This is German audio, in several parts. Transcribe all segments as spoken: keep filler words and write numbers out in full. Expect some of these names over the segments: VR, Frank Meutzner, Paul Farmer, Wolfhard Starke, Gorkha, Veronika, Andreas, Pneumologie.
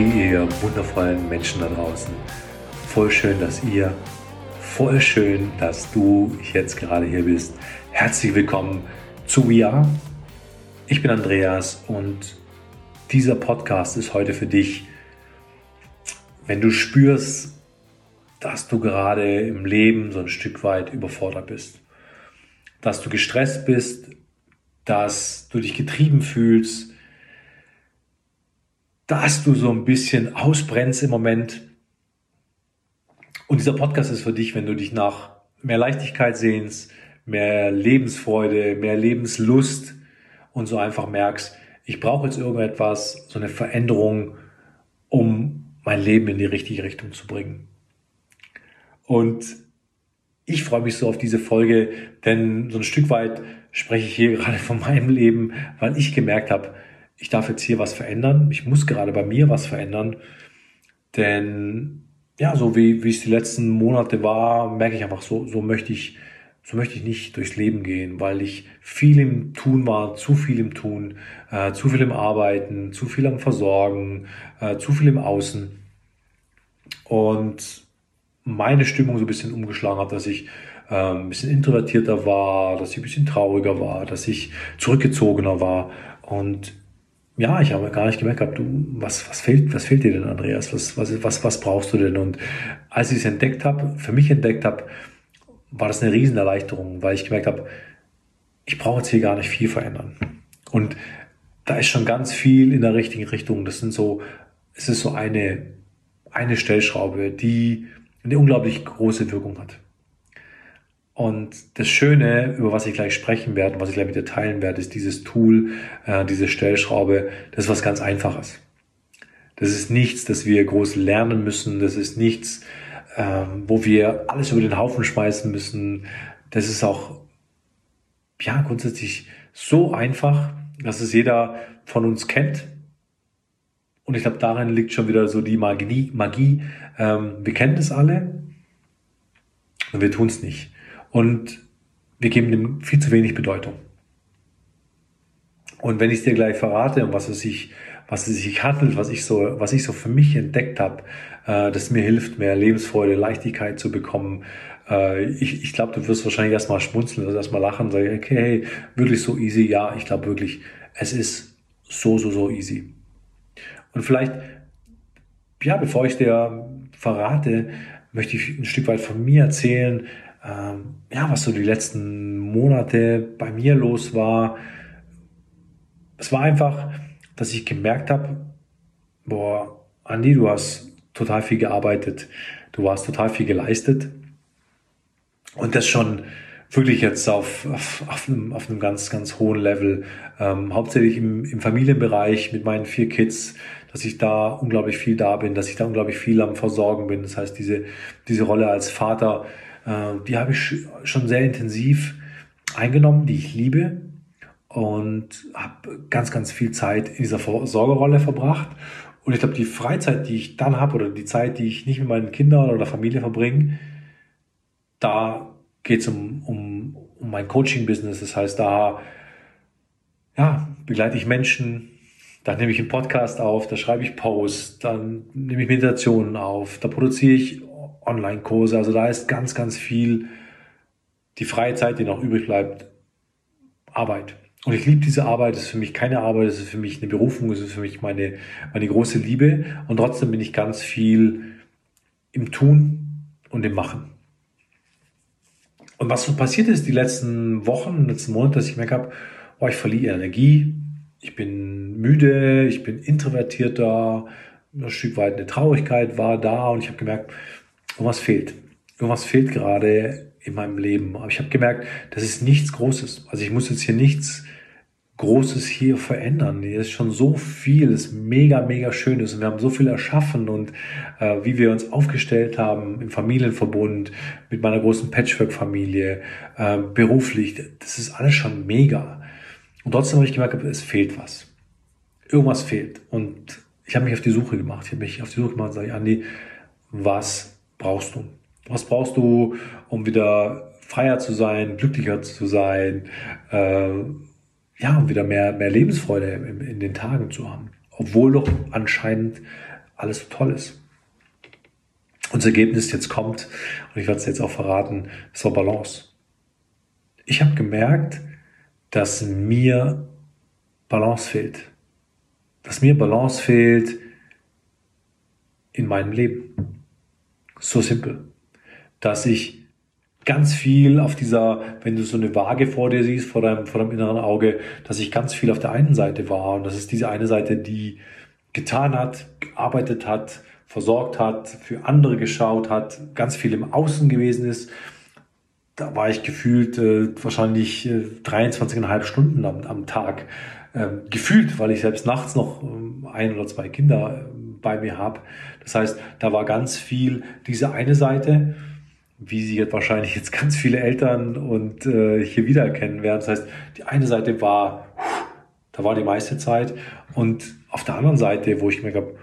Hey ihr wundervollen Menschen da draußen, voll schön, dass ihr, voll schön, dass du jetzt gerade hier bist. Herzlich willkommen zu V R. Ich bin Andreas und dieser Podcast ist heute für dich, wenn du spürst, dass du gerade im Leben so ein Stück weit überfordert bist, dass du gestresst bist, dass du dich getrieben fühlst, dass du so ein bisschen ausbrennst im Moment. Und dieser Podcast ist für dich, wenn du dich nach mehr Leichtigkeit sehnst, mehr Lebensfreude, mehr Lebenslust und so einfach merkst, ich brauche jetzt irgendetwas, so eine Veränderung, um mein Leben in die richtige Richtung zu bringen. Und ich freue mich so auf diese Folge, denn so ein Stück weit spreche ich hier gerade von meinem Leben, weil ich gemerkt habe, ich darf jetzt hier was verändern. Ich muss gerade bei mir was verändern. Denn ja, so wie, wie es die letzten Monate war, merke ich einfach, so, so möchte ich, so möchte ich nicht durchs Leben gehen, weil ich viel im Tun war, zu viel im Tun, äh, zu viel im Arbeiten, zu viel am Versorgen, äh, zu viel im Außen. Und meine Stimmung so ein bisschen umgeschlagen habe, dass ich äh, ein bisschen introvertierter war, dass ich ein bisschen trauriger war, dass ich zurückgezogener war. Und ja, ich habe gar nicht gemerkt gehabt, du, was, was fehlt, was fehlt dir denn, Andreas? Was, was, was, was brauchst du denn? Und als ich es entdeckt habe, für mich entdeckt habe, war das eine Riesenerleichterung, weil ich gemerkt habe, ich brauche jetzt hier gar nicht viel verändern. Und da ist schon ganz viel in der richtigen Richtung. Das sind so, es ist so eine, eine Stellschraube, die eine unglaublich große Wirkung hat. Und das Schöne, über was ich gleich sprechen werde und was ich gleich mit dir teilen werde, ist dieses Tool, äh, diese Stellschraube, das ist was ganz Einfaches. Das ist nichts, das wir groß lernen müssen, das ist nichts, ähm, wo wir alles über den Haufen schmeißen müssen. Das ist auch ja grundsätzlich so einfach, dass es jeder von uns kennt. Und ich glaube, darin liegt schon wieder so die Magie. Magie. Ähm, wir kennen es alle und wir tun es nicht. Und wir geben dem viel zu wenig Bedeutung. Und wenn ich es dir gleich verrate, um was es sich, was es sich handelt, was ich so, was ich so für mich entdeckt habe, äh, das mir hilft, mehr Lebensfreude, Leichtigkeit zu bekommen. Äh, ich ich glaube, du wirst wahrscheinlich erstmal schmunzeln, also erstmal lachen und sagen, okay, hey, wirklich so easy. Ja, ich glaube wirklich, es ist so, so, so easy. Und vielleicht, ja, bevor ich dir verrate, möchte ich ein Stück weit von mir erzählen, ja, was so die letzten Monate bei mir los war. Es war einfach, dass ich gemerkt habe, boah, Andi, du hast total viel gearbeitet, du hast total viel geleistet und das schon wirklich jetzt auf, auf, auf, einem, auf einem ganz, ganz hohen Level, ähm, hauptsächlich im, im Familienbereich mit meinen vier Kids, dass ich da unglaublich viel da bin, dass ich da unglaublich viel am Versorgen bin. Das heißt, diese, diese Rolle als Vater, die habe ich schon sehr intensiv eingenommen, die ich liebe und habe ganz, ganz viel Zeit in dieser Sorgerolle verbracht. Und ich glaube, die Freizeit, die ich dann habe oder die Zeit, die ich nicht mit meinen Kindern oder Familie verbringe, da geht es um, um, um mein Coaching-Business. Das heißt, da ja, begleite ich Menschen, da nehme ich einen Podcast auf, da schreibe ich Posts, dann nehme ich Meditationen auf, da produziere ich Online-Kurse, also da ist ganz, ganz viel die freie Zeit, die noch übrig bleibt, Arbeit. Und ich liebe diese Arbeit, es ist für mich keine Arbeit, es ist für mich eine Berufung, es ist für mich meine, meine große Liebe und trotzdem bin ich ganz viel im Tun und im Machen. Und was so passiert ist die letzten Wochen, letzten Monate, dass ich gemerkt habe, oh, ich verliere Energie, ich bin müde, ich bin introvertierter, ein Stück weit eine Traurigkeit war da und ich habe gemerkt, irgendwas fehlt. Irgendwas fehlt gerade in meinem Leben. Aber ich habe gemerkt, das ist nichts Großes. Also ich muss jetzt hier nichts Großes hier verändern. Hier ist schon so viel, das ist mega, mega Schönes. Und wir haben so viel erschaffen und äh, wie wir uns aufgestellt haben im Familienverbund, mit meiner großen Patchwork-Familie, äh, beruflich, das ist alles schon mega. Und trotzdem habe ich gemerkt, es fehlt was. Irgendwas fehlt. Und ich habe mich auf die Suche gemacht. Ich habe mich auf die Suche gemacht und sage, Andi, was brauchst du? Was brauchst du, um wieder freier zu sein, glücklicher zu sein, äh, ja, um wieder mehr, mehr Lebensfreude in, in den Tagen zu haben? Obwohl doch anscheinend alles so toll ist. Und das Ergebnis jetzt kommt, und ich werde es jetzt auch verraten, ist auch Balance. Ich habe gemerkt, dass mir Balance fehlt. Dass mir Balance fehlt in meinem Leben. So simpel. Dass ich ganz viel auf dieser, wenn du so eine Waage vor dir siehst, vor deinem, vor deinem inneren Auge, dass ich ganz viel auf der einen Seite war. Und das ist diese eine Seite, die getan hat, gearbeitet hat, versorgt hat, für andere geschaut hat, ganz viel im Außen gewesen ist. Da war ich gefühlt äh, wahrscheinlich äh, dreiundzwanzig Komma fünf Stunden am, am Tag. Ähm, gefühlt, weil ich selbst nachts noch äh, ein oder zwei Kinder äh, bei mir habe. Das heißt, da war ganz viel diese eine Seite, wie sie jetzt wahrscheinlich jetzt ganz viele Eltern und äh, hier wiedererkennen werden. Das heißt, die eine Seite war, da war die meiste Zeit. Und auf der anderen Seite, wo ich mir gedacht habe,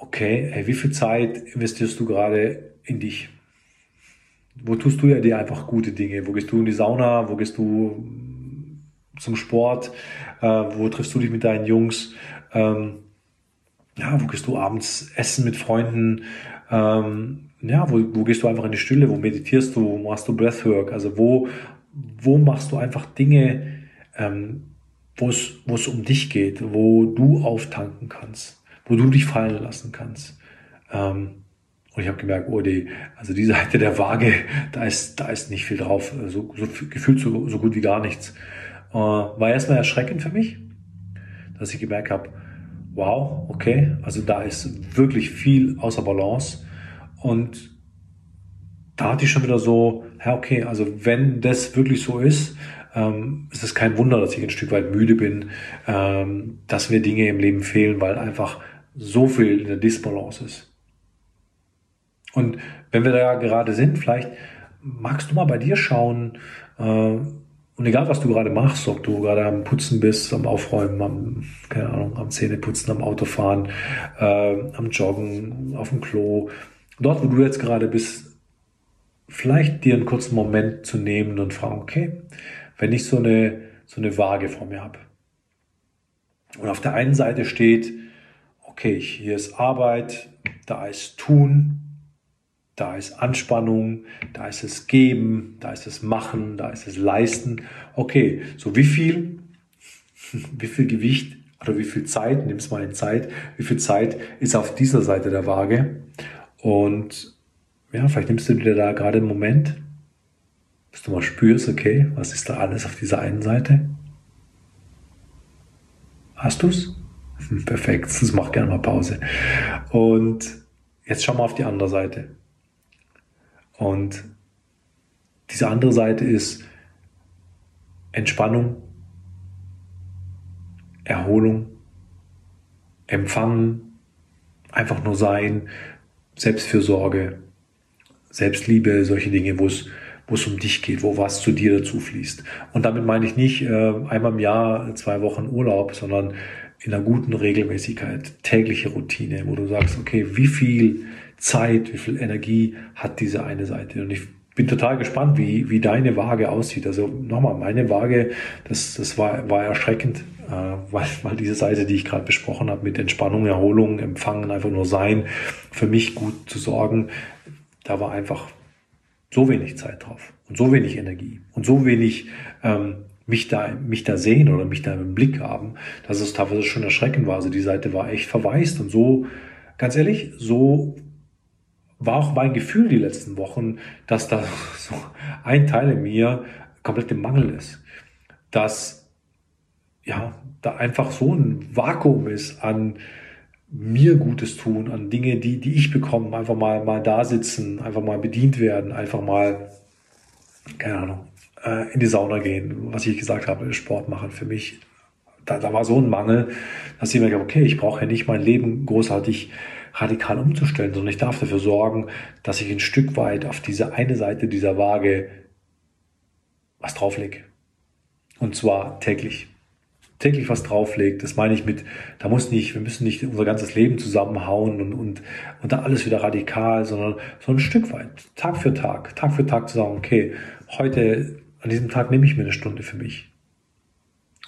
okay, hey, wie viel Zeit investierst du gerade in dich? Wo tust du ja dir einfach gute Dinge? Wo gehst du in die Sauna? Wo gehst du zum Sport? Äh, wo triffst du dich mit deinen Jungs? Ähm, ja, wo gehst du abends essen mit Freunden? Ähm, ja, wo, wo gehst du einfach in die Stille? Wo meditierst du? Wo machst du Breathwork? Also wo, wo machst du einfach Dinge, ähm, wo es um dich geht, wo du auftanken kannst, wo du dich fallen lassen kannst. Ähm, und ich habe gemerkt, oh, die, also die Seite der Waage, da ist, da ist nicht viel drauf, so, so gefühlt so, so gut wie gar nichts. Äh, war erstmal erschreckend für mich, dass ich gemerkt habe, wow, okay, also da ist wirklich viel außer Balance. Und da hatte ich schon wieder so, ja, okay, also wenn das wirklich so ist, ähm, ist es kein Wunder, dass ich ein Stück weit müde bin, ähm, dass mir Dinge im Leben fehlen, weil einfach so viel in der Disbalance ist. Und wenn wir da gerade sind, vielleicht magst du mal bei dir schauen, äh, und egal was du gerade machst, ob du gerade am Putzen bist, am Aufräumen, am, keine Ahnung, am Zähneputzen, am Autofahren, äh, am Joggen, auf dem Klo, dort, wo du jetzt gerade bist, vielleicht dir einen kurzen Moment zu nehmen und fragen, okay, wenn ich so eine, so eine Waage vor mir habe. Und auf der einen Seite steht, okay, hier ist Arbeit, da ist Tun, da ist Anspannung, da ist es Geben, da ist es Machen, da ist es Leisten. Okay, so wie viel, wie viel Gewicht oder wie viel Zeit, nimm es mal in Zeit, wie viel Zeit ist auf dieser Seite der Waage? Und ja, vielleicht nimmst du dir da gerade einen Moment, bis du mal spürst, okay, was ist da alles auf dieser einen Seite? Hast du es? Perfekt, das macht gerne mal Pause. Und jetzt schau mal auf die andere Seite. Und diese andere Seite ist Entspannung, Erholung, Empfangen, einfach nur sein, Selbstfürsorge, Selbstliebe, solche Dinge, wo es wo es um dich geht, wo was zu dir dazu fließt. Und damit meine ich nicht äh, einmal im Jahr zwei Wochen Urlaub, sondern in einer guten Regelmäßigkeit, tägliche Routine, wo du sagst, okay, wie viel Zeit, wie viel Energie hat diese eine Seite? Und ich bin total gespannt, wie, wie deine Waage aussieht. Also nochmal, meine Waage, das, das war, war erschreckend, äh, weil, weil diese Seite, die ich gerade besprochen habe, mit Entspannung, Erholung, Empfangen, einfach nur sein, für mich gut zu sorgen, da war einfach so wenig Zeit drauf und so wenig Energie und so wenig ähm, mich da mich da sehen oder mich da im Blick haben, dass es teilweise schon erschreckend war. Also die Seite war echt verwaist und so, ganz ehrlich, so war auch mein Gefühl die letzten Wochen, dass da so ein Teil in mir komplett im Mangel ist. Dass ja da einfach so ein Vakuum ist an mir Gutes tun, an Dinge, die, die ich bekomme, einfach mal, mal da sitzen, einfach mal bedient werden, einfach mal, keine Ahnung, äh, in die Sauna gehen, was ich gesagt habe, Sport machen für mich. Da, da war so ein Mangel, dass ich mir gedacht habe, okay, ich brauche ja nicht mein Leben großartig radikal umzustellen, sondern ich darf dafür sorgen, dass ich ein Stück weit auf diese eine Seite dieser Waage was drauflege. Und zwar täglich. täglich was drauflegt, das meine ich mit, da muss nicht, wir müssen nicht unser ganzes Leben zusammenhauen und, und, und da alles wieder radikal, sondern so ein Stück weit, Tag für Tag, Tag für Tag zu sagen, okay, heute, an diesem Tag nehme ich mir eine Stunde für mich.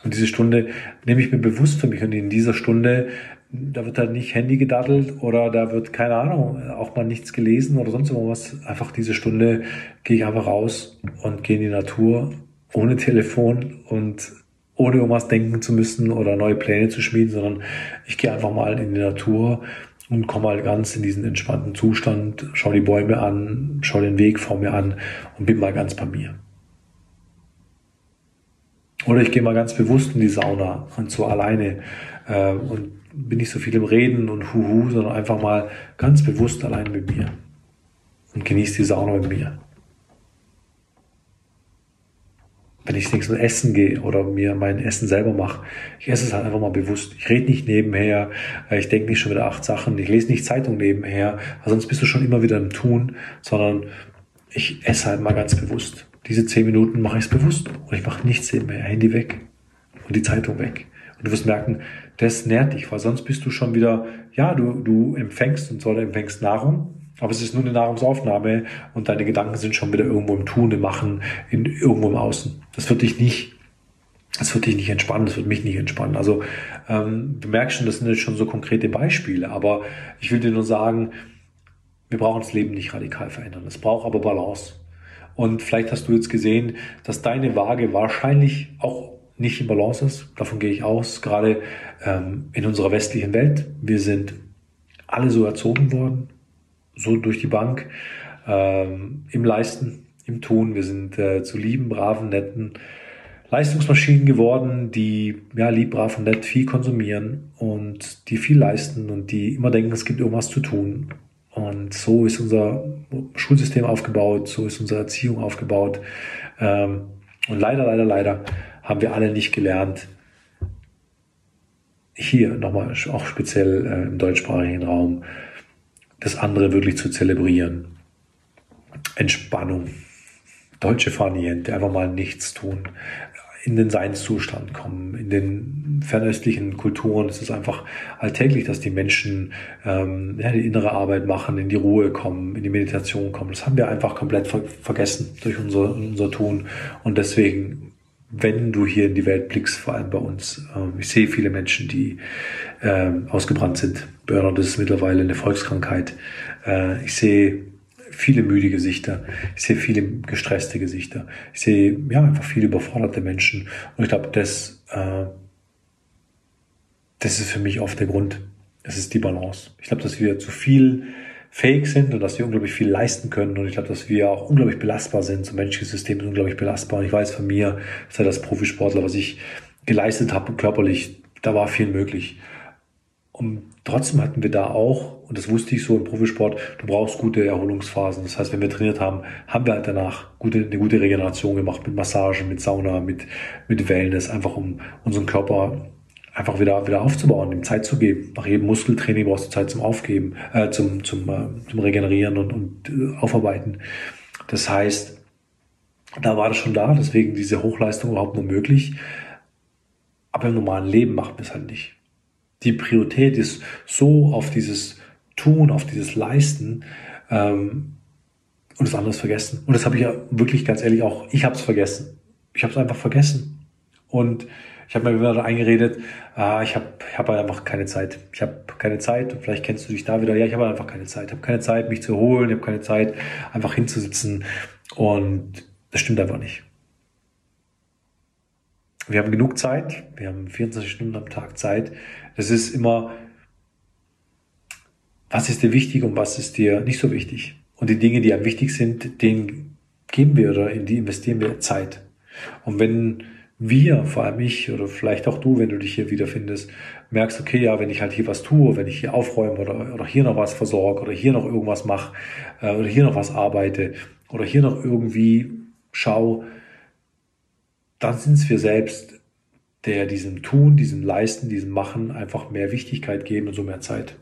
Und diese Stunde nehme ich mir bewusst für mich und in dieser Stunde Da wird halt nicht Handy gedaddelt oder da wird, keine Ahnung, auch mal nichts gelesen oder sonst irgendwas. Einfach diese Stunde gehe ich einfach raus und gehe in die Natur ohne Telefon und ohne irgendwas denken zu müssen oder neue Pläne zu schmieden, sondern ich gehe einfach mal in die Natur und komme halt ganz in diesen entspannten Zustand, schaue die Bäume an, schaue den Weg vor mir an und bin mal ganz bei mir. Oder ich gehe mal ganz bewusst in die Sauna und so alleine äh, und bin nicht so viel im Reden und Huhu, sondern einfach mal ganz bewusst allein mit mir und genieße die Sauna mit mir. Wenn ich nichts mit Essen gehe oder mir mein Essen selber mache, ich esse es halt einfach mal bewusst. Ich rede nicht nebenher, ich denke nicht schon wieder acht Sachen, ich lese nicht Zeitung nebenher, weil sonst bist du schon immer wieder im Tun, sondern ich esse halt mal ganz bewusst. Diese zehn Minuten mache ich es bewusst und ich mache nichts nebenher. Handy weg und die Zeitung weg. Und du wirst merken, das nährt dich, weil sonst bist du schon wieder, ja, du, du empfängst und so, du empfängst Nahrung, aber es ist nur eine Nahrungsaufnahme und deine Gedanken sind schon wieder irgendwo im Tun, im Machen, in, irgendwo im Außen. Das wird dich nicht, das wird dich nicht entspannen, das wird mich nicht entspannen. Also ähm, du merkst schon, das sind jetzt schon so konkrete Beispiele, aber ich will dir nur sagen, wir brauchen das Leben nicht radikal verändern. Es braucht aber Balance. Und vielleicht hast du jetzt gesehen, dass deine Waage wahrscheinlich auch nicht in Balance ist. Davon gehe ich aus, gerade ähm, in unserer westlichen Welt. Wir sind alle so erzogen worden, so durch die Bank, ähm, im Leisten, im Tun. Wir sind äh, zu lieben, braven, netten Leistungsmaschinen geworden, die ja, lieb, brav und nett viel konsumieren und die viel leisten und die immer denken, es gibt irgendwas zu tun. Und so ist unser Schulsystem aufgebaut, so ist unsere Erziehung aufgebaut. Ähm, und leider, leider, leider haben wir alle nicht gelernt, hier nochmal auch speziell äh, im deutschsprachigen Raum, das andere wirklich zu zelebrieren. Entspannung, deutsche Farniente, einfach mal nichts tun, in den Seinszustand kommen. In den fernöstlichen Kulturen ist es einfach alltäglich, dass die Menschen ähm, ja, die innere Arbeit machen, in die Ruhe kommen, in die Meditation kommen. Das haben wir einfach komplett ver- vergessen durch unser, unser Tun. Und deswegen, wenn du hier in die Welt blickst, vor allem bei uns, ähm, ich sehe viele Menschen, die ähm, ausgebrannt sind. Burnout ist mittlerweile eine Volkskrankheit. Äh, ich sehe viele müde Gesichter, ich sehe viele gestresste Gesichter, ich sehe ja einfach viele überforderte Menschen und ich glaube, das, äh, das ist für mich oft der Grund. Es ist die Balance. Ich glaube, dass wir zu viel fähig sind und dass wir unglaublich viel leisten können und ich glaube, dass wir auch unglaublich belastbar sind. So ein menschliches System ist unglaublich belastbar und ich weiß von mir, seit als Profisportler, was ich geleistet habe körperlich, da war viel möglich. Und trotzdem hatten wir da auch, und das wusste ich so im Profisport, du brauchst gute Erholungsphasen. Das heißt, wenn wir trainiert haben, haben wir halt danach gute, eine gute Regeneration gemacht mit Massagen, mit Sauna, mit, mit Wellness, einfach um unseren Körper einfach wieder, wieder aufzubauen, ihm Zeit zu geben. Nach jedem Muskeltraining brauchst du Zeit zum Aufgeben, äh, zum, zum, äh, zum Regenerieren und, und äh, Aufarbeiten. Das heißt, da war das schon da, deswegen diese Hochleistung überhaupt nur möglich. Aber im normalen Leben macht man es halt nicht. Die Priorität ist so auf dieses Tun, auf dieses Leisten ähm, und das andere ist vergessen. Und das habe ich ja wirklich ganz ehrlich auch, ich habe es vergessen. Ich habe es einfach vergessen. Und ich habe mir wieder eingeredet, ah, ich habe ich hab halt einfach keine Zeit. Ich habe keine Zeit und vielleicht kennst du dich da wieder, ja, ich habe halt einfach keine Zeit. Ich habe keine Zeit, mich zu erholen, ich habe keine Zeit, einfach hinzusitzen und das stimmt einfach nicht. Wir haben genug Zeit, wir haben vierundzwanzig Stunden am Tag Zeit. Das ist immer, was ist dir wichtig und was ist dir nicht so wichtig. Und die Dinge, die einem wichtig sind, denen geben wir oder in die investieren wir Zeit. Und wenn wir, vor allem ich oder vielleicht auch du, wenn du dich hier wiederfindest, merkst, okay, ja, wenn ich halt hier was tue, wenn ich hier aufräume oder, oder hier noch was versorge oder hier noch irgendwas mache äh, oder hier noch was arbeite oder hier noch irgendwie schaue, dann sind es wir selbst, der diesem Tun, diesem Leisten, diesem Machen einfach mehr Wichtigkeit geben und so mehr Zeit.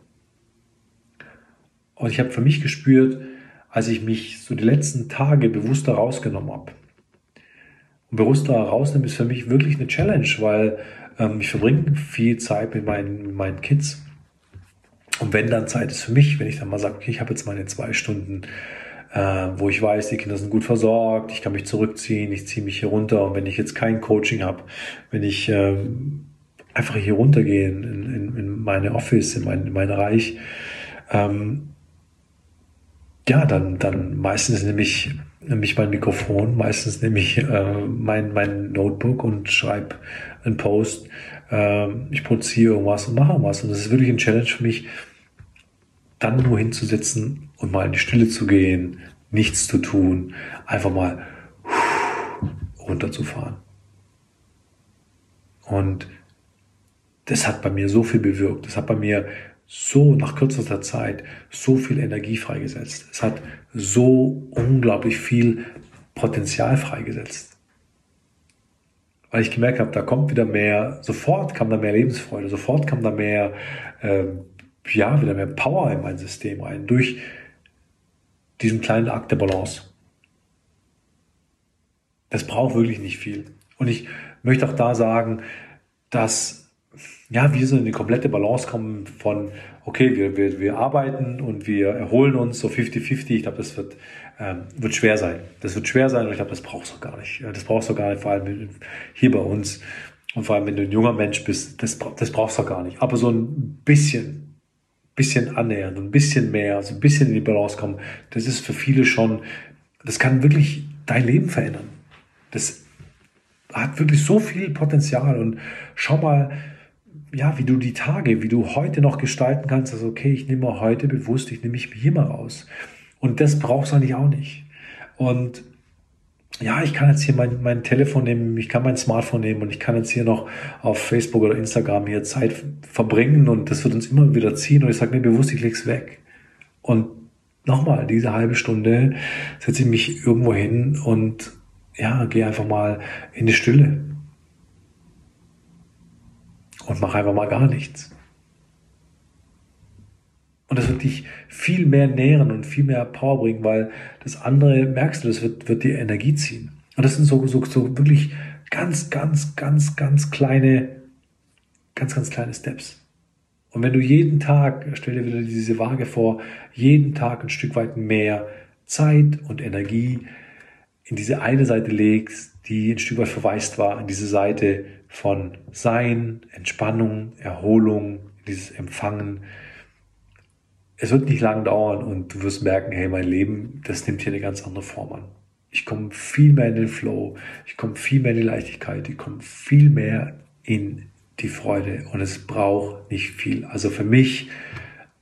Und ich habe für mich gespürt, als ich mich so die letzten Tage bewusster rausgenommen habe. Und bewusster rausnehmen ist für mich wirklich eine Challenge, weil ähm, ich verbringe viel Zeit mit meinen, mit meinen Kids. Und wenn dann Zeit ist für mich, wenn ich dann mal sage, okay, ich habe jetzt meine zwei Stunden Äh, wo ich weiß, die Kinder sind gut versorgt, ich kann mich zurückziehen, ich ziehe mich hier runter und wenn ich jetzt kein Coaching habe, wenn ich äh, einfach hier runtergehe in, in, in meine Office, in mein, mein Reich, ähm, ja, dann, dann meistens nehme ich, nehme ich mein Mikrofon, meistens nehme ich äh, mein, mein Notebook und schreibe einen Post, äh, ich produziere irgendwas und mache irgendwas. Und das ist wirklich eine Challenge für mich, dann nur hinzusetzen und mal in die Stille zu gehen, nichts zu tun, einfach mal runterzufahren. Und das hat bei mir so viel bewirkt. Das hat bei mir so nach kürzester Zeit so viel Energie freigesetzt. Es hat so unglaublich viel Potenzial freigesetzt. Weil ich gemerkt habe, da kommt wieder mehr, sofort kam da mehr Lebensfreude, sofort kam da mehr, äh, ja, wieder mehr Power in mein System rein, durch diesen kleinen Akt der Balance. Das braucht wirklich nicht viel. Und ich möchte auch da sagen, dass ja, wir so in eine komplette Balance kommen von, okay, wir, wir, wir arbeiten und wir erholen uns so fünfzig fünfzig. Ich glaube, das wird, ähm, wird schwer sein. Das wird schwer sein und ich glaube, das brauchst du gar nicht. Das brauchst du gar nicht, vor allem hier bei uns. Und vor allem, wenn du ein junger Mensch bist, das, das brauchst du gar nicht. Aber so ein bisschen, bisschen annähern, so ein bisschen mehr, so ein bisschen in die Balance kommen, das ist für viele schon, das kann wirklich dein Leben verändern. Das hat wirklich so viel Potenzial und schau mal, ja, wie du die Tage, wie du heute noch gestalten kannst, also okay, ich nehme heute bewusst, ich nehme mich hier mal raus und das brauchst du eigentlich auch nicht. Und ja, ich kann jetzt hier mein, mein Telefon nehmen, ich kann mein Smartphone nehmen und ich kann jetzt hier noch auf Facebook oder Instagram hier Zeit verbringen und das wird uns immer wieder ziehen und ich sage mir bewusst, ich lege es weg. Und nochmal, diese halbe Stunde setze ich mich irgendwo hin und ja, geh einfach mal in die Stille und mach einfach mal gar nichts. Und das wird dich viel mehr nähren und viel mehr Power bringen, weil das andere, merkst du, das wird, wird dir Energie ziehen. Und das sind so, so, so wirklich ganz, ganz, ganz, ganz kleine, ganz, ganz kleine Steps. Und wenn du jeden Tag, stell dir wieder diese Waage vor, jeden Tag ein Stück weit mehr Zeit und Energie in diese eine Seite legst, die ein Stück weit verwaist war, in diese Seite von Sein, Entspannung, Erholung, dieses Empfangen. Es wird nicht lang dauern und du wirst merken, hey, mein Leben, das nimmt hier eine ganz andere Form an. Ich komme viel mehr in den Flow, ich komme viel mehr in die Leichtigkeit, ich komme viel mehr in die Freude und es braucht nicht viel. Also für mich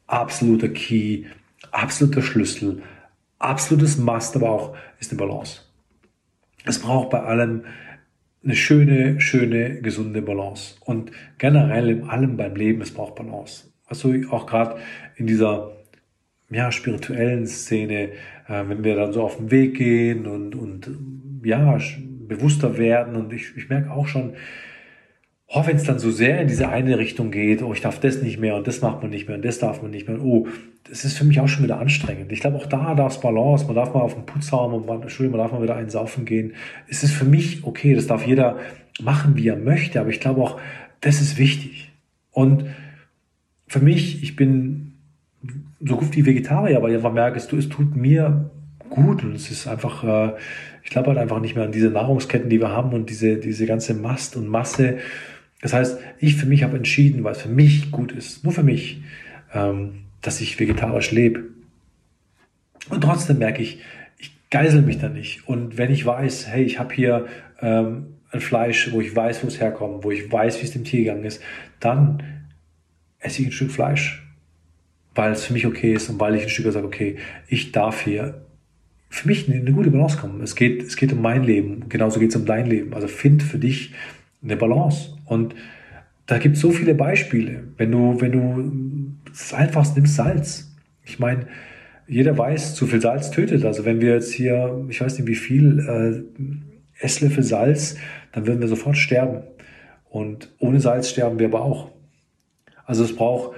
absoluter Key, absoluter Schlüssel, absolutes Must, aber auch ist eine Balance. Es braucht bei allem eine schöne, schöne, gesunde Balance. Und generell in allem beim Leben, es braucht Balance. Also auch gerade in dieser ja, spirituellen Szene, äh, wenn wir dann so auf den Weg gehen und, und ja, bewusster werden. Und ich, ich merke auch schon, oh, wenn es dann so sehr in diese eine Richtung geht, oh, ich darf das nicht mehr und das macht man nicht mehr und das darf man nicht mehr. Und oh, das ist für mich auch schon wieder anstrengend. Ich glaube, auch da darf es Balance. Man darf mal auf den Putz hauen und man, Entschuldigung, man darf mal wieder einen saufen gehen. Es ist für mich okay, das darf jeder machen, wie er möchte. Aber ich glaube auch, das ist wichtig. Und für mich, ich bin so gut wie Vegetarier, weil ich einfach merke, es tut mir gut und es ist einfach, ich glaube halt einfach nicht mehr an diese Nahrungsketten, die wir haben und diese, diese ganze Mast und Masse. Das heißt, ich für mich habe entschieden, weil es für mich gut ist, nur für mich, dass ich vegetarisch lebe. Und trotzdem merke ich, ich geißel mich da nicht. Und wenn ich weiß, hey, ich habe hier ein Fleisch, wo ich weiß, wo es herkommt, wo ich weiß, wie es dem Tier gegangen ist, dann esse ich ein Stück Fleisch, weil es für mich okay ist und weil ich ein Stück sage, okay, ich darf hier für mich eine gute Balance kommen. Es geht, es geht um mein Leben, genauso geht es um dein Leben. Also find für dich eine Balance. Und da gibt es so viele Beispiele. Wenn du, wenn du das Einfachste nimmst, Salz. Ich meine, jeder weiß, zu viel Salz tötet. Also wenn wir jetzt hier, ich weiß nicht wie viel, äh, Esslöffel Salz, dann würden wir sofort sterben. Und ohne Salz sterben wir aber auch. Also es braucht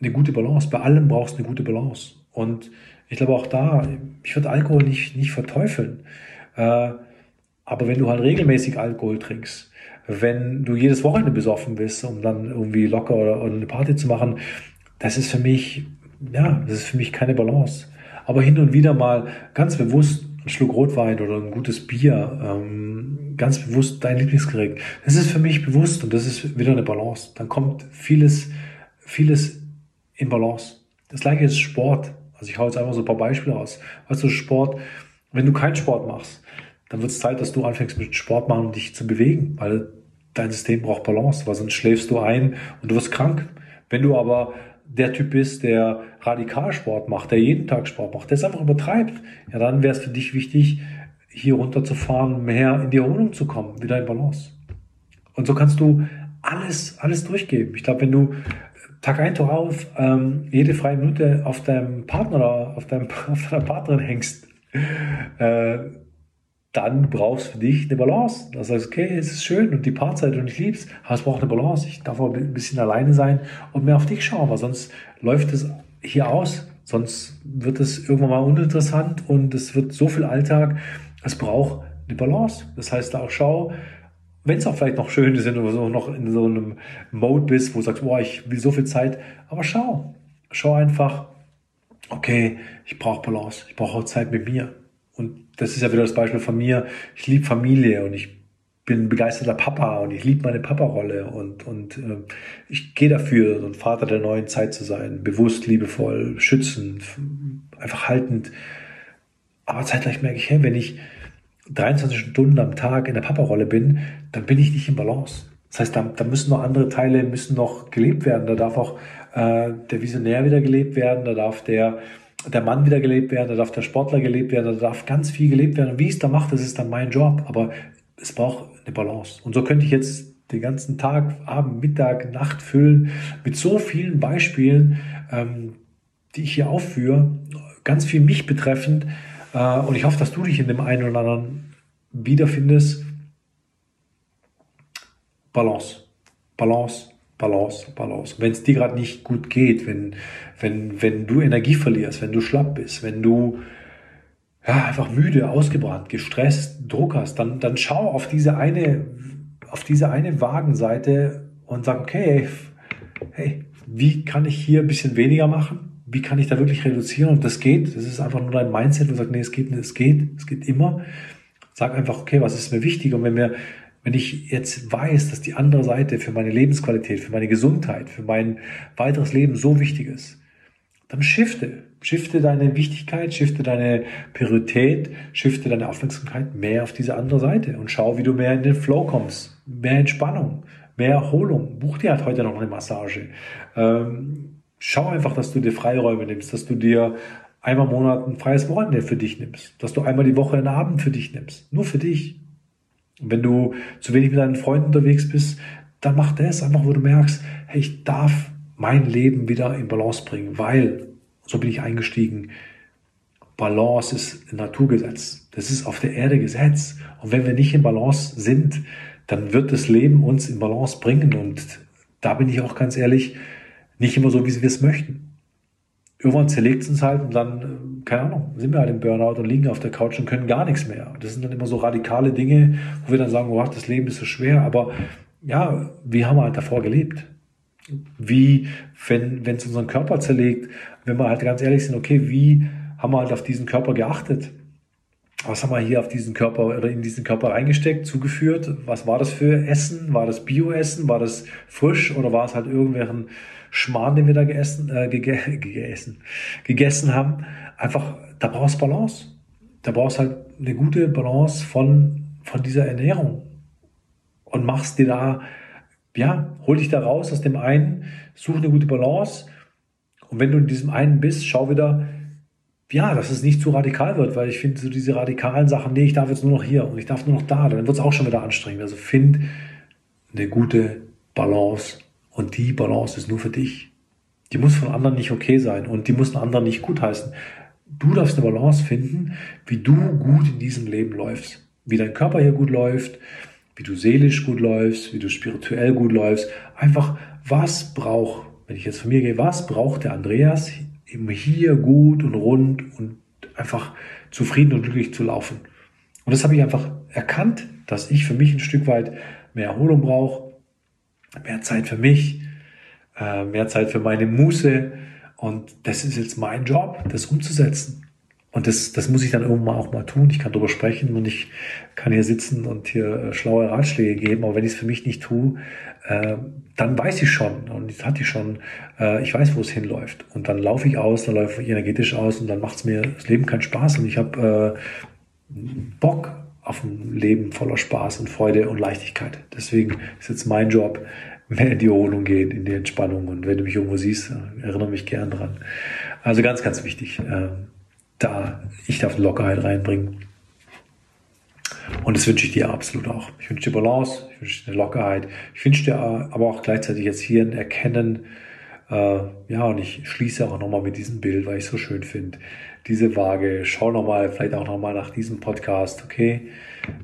eine gute Balance. Bei allem brauchst du eine gute Balance. Und ich glaube auch da, ich würde Alkohol nicht, nicht verteufeln. Äh, aber wenn du halt regelmäßig Alkohol trinkst, wenn du jedes Wochenende besoffen bist, um dann irgendwie locker oder, oder eine Party zu machen, das ist für mich, ja, das ist für mich keine Balance. Aber hin und wieder mal ganz bewusst einen Schluck Rotwein oder ein gutes Bier, ähm, ganz bewusst dein Lieblingsgerät, das ist für mich bewusst und das ist wieder eine Balance. Dann kommt vieles vieles in Balance. Das gleiche ist Sport. Also ich hau jetzt einfach so ein paar Beispiele aus. Also Sport, wenn du keinen Sport machst, dann wird es Zeit, dass du anfängst mit Sport machen, um dich zu bewegen, weil dein System braucht Balance, weil sonst schläfst du ein und du wirst krank. Wenn du aber der Typ bist, der radikal Sport macht, der jeden Tag Sport macht, der es einfach übertreibt, ja, dann wäre es für dich wichtig, hier runterzufahren, mehr in die Erholung zu kommen, wieder in Balance. Und so kannst du alles, alles durchgeben. Ich glaube, wenn du Tag ein, Tag auf, ähm, jede freie Minute auf deinem Partner oder auf, deinem, auf deiner Partnerin hängst, äh, dann brauchst du für dich eine Balance. Das heißt, okay, es ist schön und die Paarzeit und ich lieb's, aber es braucht eine Balance. Ich darf auch ein bisschen alleine sein und mehr auf dich schauen, weil sonst läuft es hier aus. Sonst wird es irgendwann mal uninteressant und es wird so viel Alltag. Es braucht eine Balance. Das heißt, da auch schau, wenn es auch vielleicht noch schön ist, wenn du so noch in so einem Mode bist, wo du sagst, boah, ich will so viel Zeit, aber schau. Schau einfach, okay, ich brauche Balance, ich brauche auch Zeit mit mir. Und das ist ja wieder das Beispiel von mir. Ich liebe Familie und ich bin begeisterter Papa und ich liebe meine Papa-Rolle und, und äh, ich gehe dafür, so ein Vater der neuen Zeit zu sein, bewusst, liebevoll, schützend, einfach haltend. Aber zeitgleich merke ich, hey, wenn ich dreiundzwanzig Stunden am Tag in der Papa-Rolle bin, dann bin ich nicht in Balance. Das heißt, da, da müssen noch andere Teile müssen noch gelebt werden. Da darf auch äh, der Visionär wieder gelebt werden, da darf der der Mann wieder gelebt werden, da darf der Sportler gelebt werden, da darf ganz viel gelebt werden. Und wie ich es da mache, das ist dann mein Job. Aber es braucht eine Balance. Und so könnte ich jetzt den ganzen Tag, Abend, Mittag, Nacht füllen mit so vielen Beispielen, ähm, die ich hier aufführe, ganz viel mich betreffend. Äh, und ich hoffe, dass du dich in dem einen oder anderen wiederfindest. Balance, Balance. Balance, Balance. Wenn es dir gerade nicht gut geht, wenn, wenn, wenn du Energie verlierst, wenn du schlapp bist, wenn du ja, einfach müde, ausgebrannt, gestresst, Druck hast, dann, dann schau auf diese eine, auf diese eine Wagenseite und sag, okay, hey, wie kann ich hier ein bisschen weniger machen? Wie kann ich da wirklich reduzieren? Und das geht. Das ist einfach nur dein Mindset, wo du sagst, nee, es geht nicht, es geht, es geht immer. Sag einfach, okay, was ist mir wichtig? Und wenn wir Wenn ich jetzt weiß, dass die andere Seite für meine Lebensqualität, für meine Gesundheit, für mein weiteres Leben so wichtig ist, dann shifte. Shifte deine Wichtigkeit, shifte deine Priorität, shifte deine Aufmerksamkeit mehr auf diese andere Seite und schau, wie du mehr in den Flow kommst, mehr Entspannung, mehr Erholung. Buch dir halt heute noch eine Massage. Ähm, schau einfach, dass du dir Freiräume nimmst, dass du dir einmal im Monat ein freies Wochenende für dich nimmst, dass du einmal die Woche einen Abend für dich nimmst, nur für dich. Und wenn du zu wenig mit deinen Freunden unterwegs bist, dann mach das einfach, wo du merkst, hey, ich darf mein Leben wieder in Balance bringen, weil, so bin ich eingestiegen, Balance ist ein Naturgesetz. Das ist auf der Erde Gesetz. Und wenn wir nicht in Balance sind, dann wird das Leben uns in Balance bringen. Und da bin ich auch ganz ehrlich, nicht immer so, wie wir es möchten. Irgendwann zerlegt es uns halt und dann keine Ahnung, sind wir halt im Burnout und liegen auf der Couch und können gar nichts mehr. Das sind dann immer so radikale Dinge, wo wir dann sagen, oh, das Leben ist so schwer. Aber ja, wie haben wir halt davor gelebt? Wie, wenn es unseren Körper zerlegt, wenn wir halt ganz ehrlich sind, okay, wie haben wir halt auf diesen Körper geachtet? Was haben wir hier auf diesen Körper oder in diesen Körper reingesteckt, zugeführt? Was war das für Essen? War das Bio-Essen? War das frisch? Oder war es halt irgendwelchen Schmarrn, den wir da geessen, äh, gege- gegessen, gegessen haben? Einfach, da brauchst du Balance. Da brauchst du halt eine gute Balance von, von dieser Ernährung. Und machst dir da, ja, hol dich da raus aus dem einen, such eine gute Balance. Und wenn du in diesem einen bist, schau wieder, ja, dass es nicht zu radikal wird, weil ich finde, so diese radikalen Sachen, nee, ich darf jetzt nur noch hier und ich darf nur noch da, dann wird es auch schon wieder anstrengend. Also find eine gute Balance und die Balance ist nur für dich. Die muss von anderen nicht okay sein und die muss von anderen nicht gutheißen. Du darfst eine Balance finden, wie du gut in diesem Leben läufst, wie dein Körper hier gut läuft, wie du seelisch gut läufst, wie du spirituell gut läufst. Einfach, was braucht, wenn ich jetzt von mir gehe, was braucht der Andreas eben hier gut und rund und einfach zufrieden und glücklich zu laufen. Und das habe ich einfach erkannt, dass ich für mich ein Stück weit mehr Erholung brauche, mehr Zeit für mich, mehr Zeit für meine Muße. Und das ist jetzt mein Job, das umzusetzen. Und das, das muss ich dann irgendwann auch mal tun. Ich kann darüber sprechen und ich kann hier sitzen und hier schlaue Ratschläge geben. Aber wenn ich es für mich nicht tue, äh, dann weiß ich schon und das hatte ich schon, äh, ich weiß, wo es hinläuft. Und dann laufe ich aus, dann laufe ich energetisch aus und dann macht es mir das Leben keinen Spaß. Und ich habe äh, Bock auf ein Leben voller Spaß und Freude und Leichtigkeit. Deswegen ist jetzt mein Job, mehr in die Erholung gehen, in die Entspannung. Und wenn du mich irgendwo siehst, erinnere mich gern dran. Also ganz, ganz wichtig. Äh, Da, ich darf Lockerheit reinbringen. Und das wünsche ich dir absolut auch. Ich wünsche dir Balance, ich wünsche dir eine Lockerheit. Ich wünsche dir aber auch gleichzeitig jetzt hier ein Erkennen. Äh, ja, und ich schließe auch nochmal mit diesem Bild, weil ich es so schön finde. Diese Waage, schau nochmal, vielleicht auch nochmal nach diesem Podcast. Okay,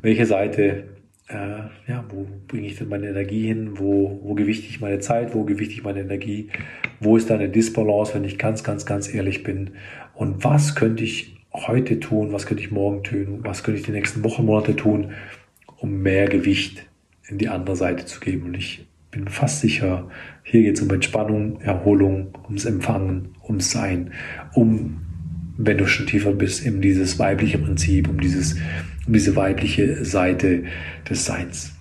welche Seite, äh, ja, wo bringe ich denn meine Energie hin? Wo, wo gewichte ich meine Zeit? Wo gewichte ich meine Energie? Wo ist da eine Disbalance, wenn ich ganz, ganz, ganz ehrlich bin? Und was könnte ich heute tun, was könnte ich morgen tun, was könnte ich die nächsten Wochen, Monate tun, um mehr Gewicht in die andere Seite zu geben. Und ich bin fast sicher, hier geht es um Entspannung, Erholung, ums Empfangen, ums Sein, um, wenn du schon tiefer bist, um dieses weibliche Prinzip, um, dieses, um diese weibliche Seite des Seins.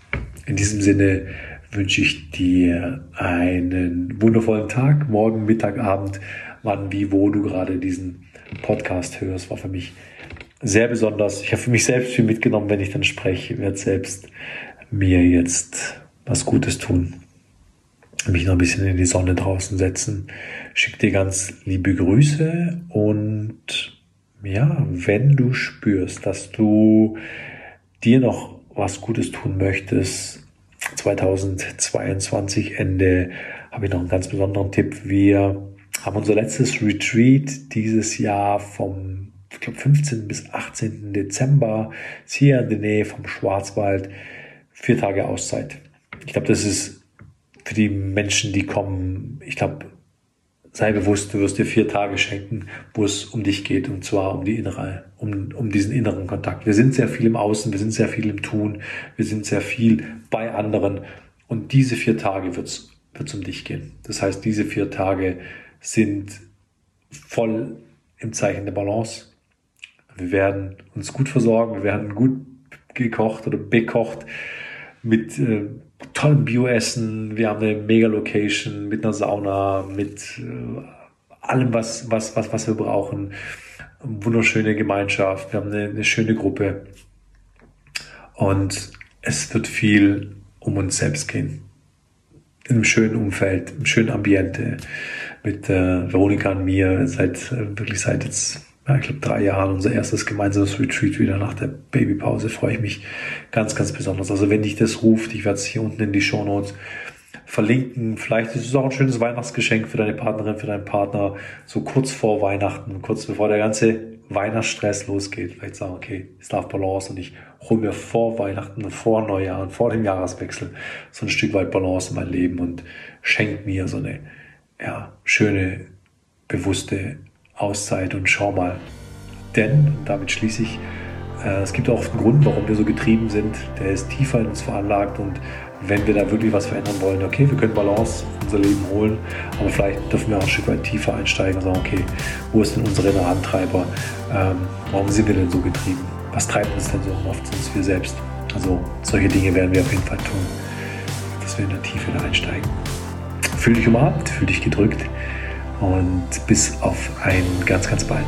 In diesem Sinne wünsche ich dir einen wundervollen Tag, morgen, Mittag, Abend, wann, wie, wo du gerade diesen Podcast hörst, war für mich sehr besonders. Ich habe für mich selbst viel mitgenommen, wenn ich dann spreche. Ich werde selbst mir jetzt was Gutes tun. Mich noch ein bisschen in die Sonne draußen setzen. Schick dir ganz liebe Grüße und ja, wenn du spürst, dass du dir noch was Gutes tun möchtest, zweitausendzweiundzwanzig Ende, habe ich noch einen ganz besonderen Tipp. Wir haben unser letztes Retreat dieses Jahr vom, ich glaube, fünfzehnten bis achtzehnten Dezember, hier in der Nähe vom Schwarzwald, vier Tage Auszeit. Ich glaube, das ist für die Menschen, die kommen, ich glaube, sei bewusst, du wirst dir vier Tage schenken, wo es um dich geht, und zwar um die innere, um, um diesen inneren Kontakt. Wir sind sehr viel im Außen, wir sind sehr viel im Tun, wir sind sehr viel bei anderen, und diese vier Tage wird es um dich gehen. Das heißt, diese vier Tage sind voll im Zeichen der Balance. Wir werden uns gut versorgen, wir werden gut gekocht oder bekocht mit äh, tollem Bioessen. Wir haben eine Mega-Location mit einer Sauna, mit äh, allem, was, was, was, was wir brauchen. Wunderschöne Gemeinschaft, wir haben eine, eine schöne Gruppe. Und es wird viel um uns selbst gehen. In einem schönen Umfeld, im schönen Ambiente, mit äh, Veronika und mir seit äh, wirklich seit jetzt, ja, ich glaube, drei Jahren unser erstes gemeinsames Retreat wieder nach der Babypause. Freue ich mich ganz, ganz besonders. Also wenn dich das ruft, ich werde es hier unten in die Shownotes verlinken. Vielleicht ist es auch ein schönes Weihnachtsgeschenk für deine Partnerin, für deinen Partner, so kurz vor Weihnachten, kurz bevor der ganze Weihnachtsstress losgeht. Vielleicht sagen, okay, es darf Balance, und ich hole mir vor Weihnachten, vor Neujahr, vor dem Jahreswechsel so ein Stück weit Balance in mein Leben und schenkt mir so eine, ja, schöne, bewusste Auszeit. Und schau mal, denn, und damit schließe ich, äh, es gibt auch einen Grund, warum wir so getrieben sind, der ist tiefer in uns veranlagt, und wenn wir da wirklich was verändern wollen, okay, wir können Balance in unser Leben holen, aber vielleicht dürfen wir auch ein Stück weit tiefer einsteigen und sagen, okay, wo ist denn unser innerer Antreiber, ähm, warum sind wir denn so getrieben, was treibt uns denn so, oft sind es wir selbst, also solche Dinge werden wir auf jeden Fall tun, dass wir in der Tiefe da einsteigen. Fühl dich umarmt, fühl dich gedrückt und bis auf ein ganz, ganz bald.